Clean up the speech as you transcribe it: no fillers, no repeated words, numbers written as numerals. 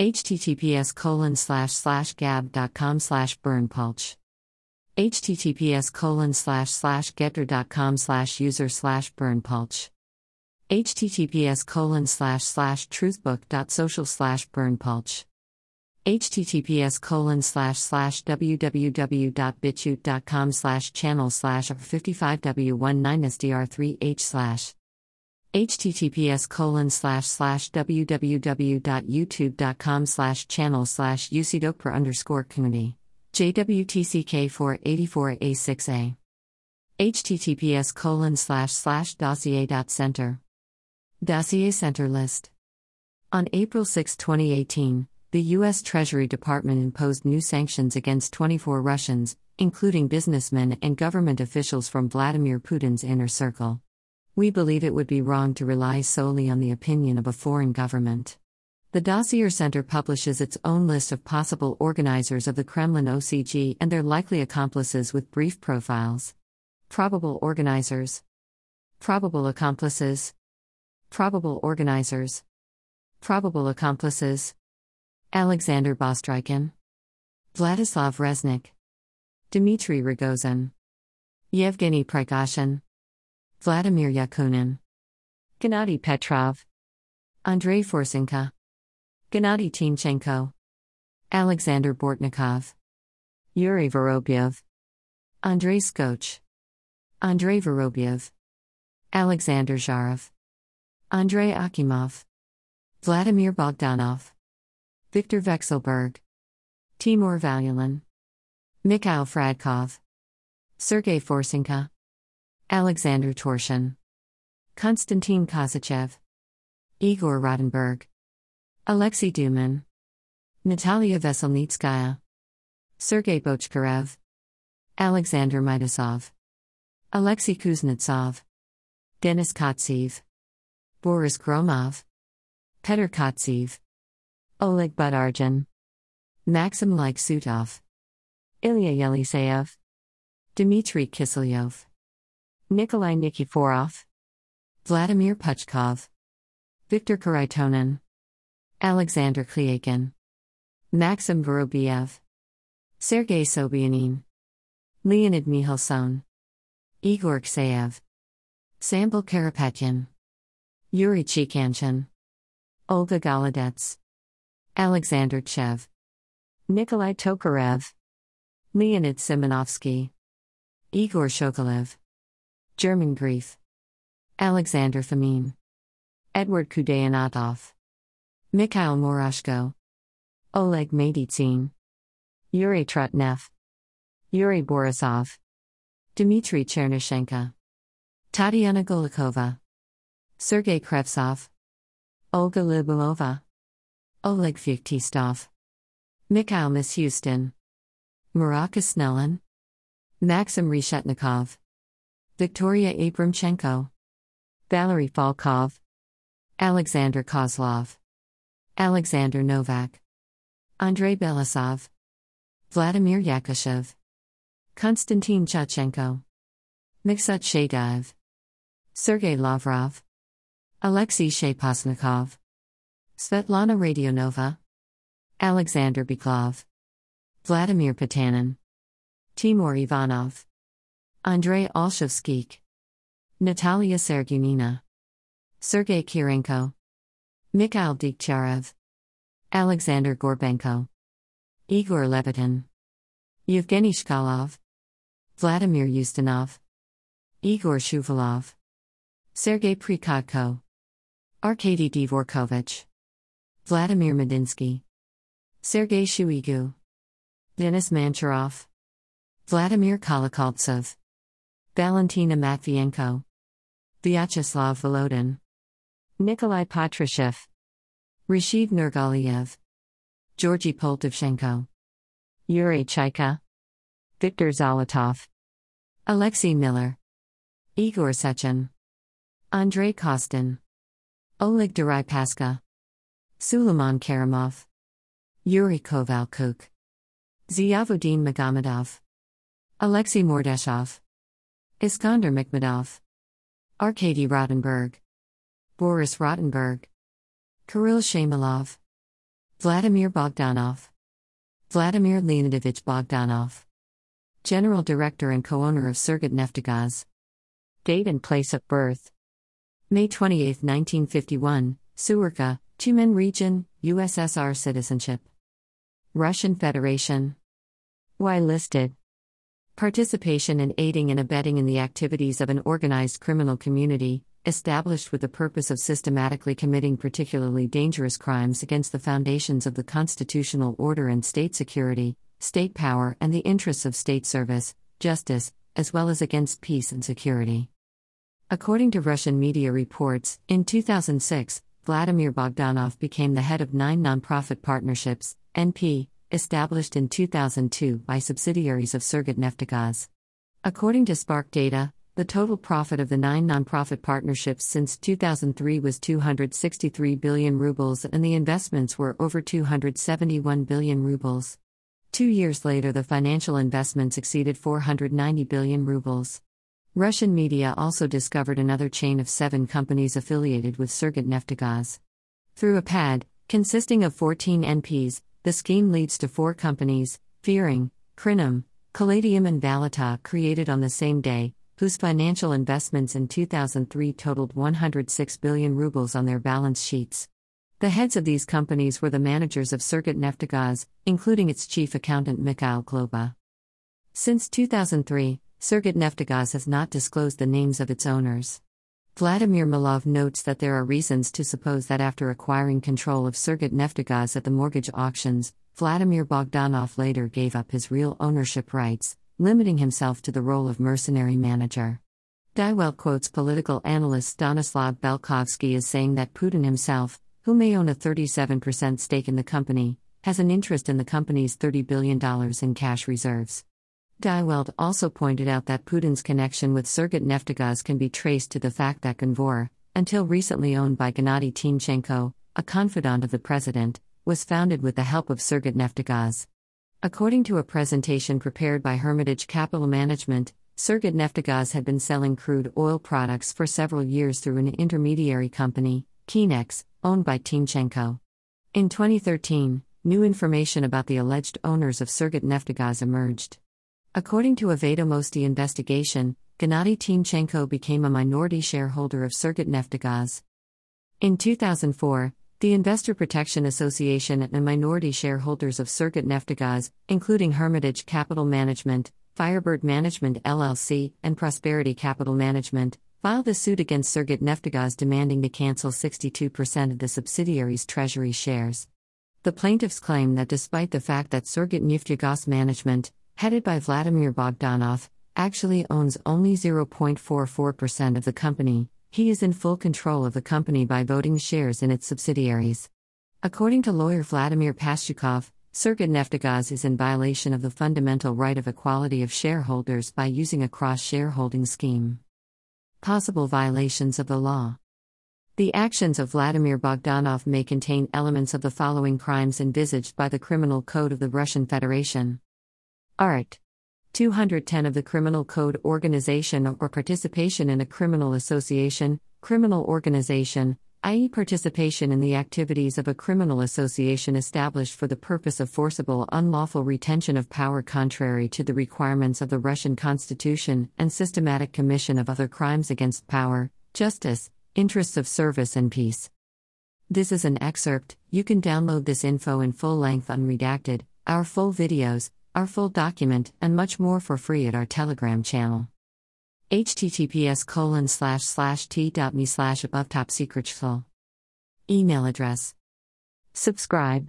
https://gab.com/berndpulch. https://getter.com/user/berndpulch. https://truthbook.social/berndpulch. https://www.bitchute.com/channel/r55w19sdr3h/. https://www.youtube.com/channel/ucdokper_community. JWTCK484A6A. https://dossier.center. Dossier Center list. On April 6, 2018, the U.S. Treasury Department imposed new sanctions against 24 Russians, including businessmen and government officials from Vladimir Putin's inner circle. We believe it would be wrong to rely solely on the opinion of a foreign government. The Dossier Center publishes its own list of possible organizers of the Kremlin OCG and their likely accomplices with brief profiles. Probable organizers. Probable accomplices. Probable organizers. Probable accomplices. Alexander Bostrykin, Vladislav Reznik, Dmitry Rogozin, Yevgeny Prigozhin, Vladimir Yakunin, Gennady Petrov, Andrei Forsinka, Gennady Timchenko, Alexander Bortnikov, Yuri Vorobyev, Andrei Skoch, Andrei Vorobyev, Alexander Zharov, Andrei Akimov, Vladimir Bogdanov, Viktor Vekselberg, Timur Valyulin, Mikhail Fradkov, Sergei Forsinka, Alexander Torshin, Konstantin Kozachev, Igor Rodenberg, Alexei Duman, Natalia Veselnitskaya, Sergei Bochkarev, Alexander Midasov, Alexei Kuznetsov, Denis Kotsev, Boris Gromov, Petr Kotsev, Oleg Budargin, Maxim Liksutov, Ilya Yeliseyev, Dmitry Kiselyov, Nikolai Nikiforov, Vladimir Puchkov, Viktor Karaytonin, Alexander Klyakin, Maxim Vorobyev, Sergei Sobyanin, Leonid Mihilson, Igor Kseyev, Sambal Karapetyan, Yuri Chikanchin, Olga Golodets, Alexander Chev, Nikolai Tokarev, Leonid Simonovsky, Igor Shokalev, German Grief, Alexander Fomin, Edward Kudayanatov, Mikhail Moroshko, Oleg Meditsin, Yuri Trutnev, Yuri Borisov, Dmitry Chernyshenko, Tatiana Golikova, Sergei Krevsov, Olga Lyubimova, Oleg Fyuktistov, Mikhail Mishustin, Murat Kisnelin, Maxim Reshetnikov, Victoria Abramchenko, Valery Falkov, Alexander Kozlov, Alexander Novak, Andrei Belasov, Vladimir Yakushev, Konstantin Chachenko, Miksut Shadaev, Sergei Lavrov, Alexei Shepasnikov, Svetlana Radionova, Alexander Biklov, Vladimir Patanin, Timur Ivanov, Andrei Olshavskyk, Natalia Sergunina, Sergei Kirenko, Mikhail Dikhtyarev, Alexander Gorbenko, Igor Levitin, Yevgeny Shkalov, Vladimir Ustinov, Igor Shuvalov, Sergei Prikhodko, Arkady Dvorkovich, Vladimir Medinsky, Sergei Shuigu, Denis Manchurov, Vladimir Kolokoltsev, Valentina Matvienko, Vyacheslav Volodin, Nikolai Patrushev, Rashid Nurgaliev, Georgy Poltavchenko, Yuri Chaika, Viktor Zolotov, Alexei Miller, Igor Sechin, Andrei Kostin, Oleg Deripaska, Suleiman Karimov, Yuri Kovalchuk, Ziavuddin Magomedov, Alexei Mordashov, Iskander Makhmudov, Arkady Rotenberg, Boris Rotenberg, Kirill Shamalov, Vladimir Bogdanov, Vladimir Leonidovich Bogdanov, General Director and Co-Owner of Surgutneftegaz. Date and place of birth: May 28, 1951, Suwurka, Tyumen Region, USSR. Citizenship: Russian Federation. Why listed? Participation in aiding and abetting in the activities of an organized criminal community, established with the purpose of systematically committing particularly dangerous crimes against the foundations of the constitutional order and state security, state power and the interests of state service, justice, as well as against peace and security. According to Russian media reports, in 2006, Vladimir Bogdanov became the head of 9 nonprofit partnerships, NP, established in 2002 by subsidiaries of Surgutneftegaz. According to Spark data, the total profit of the 9 nonprofit partnerships since 2003 was 263 billion rubles and the investments were over 271 billion rubles. 2 years later the financial investments exceeded 490 billion rubles. Russian media also discovered another chain of 7 companies affiliated with Surgutneftegaz. Through a PAD, consisting of 14 NPs, the scheme leads to 4 companies, Fearing, Krinum, Caladium and Valita, created on the same day, whose financial investments in 2003 totaled 106 billion rubles on their balance sheets. The heads of these companies were the managers of Surgutneftegaz, including its chief accountant Mikhail Globa. Since 2003, Surgutneftegaz has not disclosed the names of its owners. Vladimir Malov notes that there are reasons to suppose that after acquiring control of Surgutneftegaz at the mortgage auctions, Vladimir Bogdanov later gave up his real ownership rights, limiting himself to the role of mercenary manager. Die Welt quotes political analyst Stanislav Belkovsky as saying that Putin himself, who may own a 37% stake in the company, has an interest in the company's $30 billion in cash reserves. Die Welt also pointed out that Putin's connection with Surgutneftegaz can be traced to the fact that Gunvor, until recently owned by Gennady Timchenko, a confidant of the president, was founded with the help of Surgutneftegaz. According to a presentation prepared by Hermitage Capital Management, Surgutneftegaz had been selling crude oil products for several years through an intermediary company, Kinex, owned by Timchenko. In 2013, new information about the alleged owners of Surgutneftegaz emerged. According to a Vedomosti investigation, Gennady Timchenko became a minority shareholder of Surgutneftegaz. In 2004, the Investor Protection Association and minority shareholders of Surgutneftegaz, including Hermitage Capital Management, Firebird Management LLC, and Prosperity Capital Management, filed a suit against Surgutneftegaz demanding to cancel 62% of the subsidiary's treasury shares. The plaintiffs claim that despite the fact that Surgutneftegaz Management, headed by Vladimir Bogdanov, actually owns only 0.44% of the company, he is in full control of the company by voting shares in its subsidiaries. According to lawyer Vladimir Pastyukov, Surgutneftegaz is in violation of the fundamental right of equality of shareholders by using a cross-shareholding scheme. Possible violations of the law. The actions of Vladimir Bogdanov may contain elements of the following crimes envisaged by the Criminal Code of the Russian Federation. Art. 210 of the Criminal Code: organization or participation in a criminal association, criminal organization, i.e. participation in the activities of a criminal association established for the purpose of forcible unlawful retention of power contrary to the requirements of the Russian Constitution and systematic commission of other crimes against power, justice, interests of service and peace. This is an excerpt. You can download this info in full length unredacted, our full videos, our full document, and much more for free at our Telegram channel. https://t.me/abovetopsecret/. Email address. Subscribe.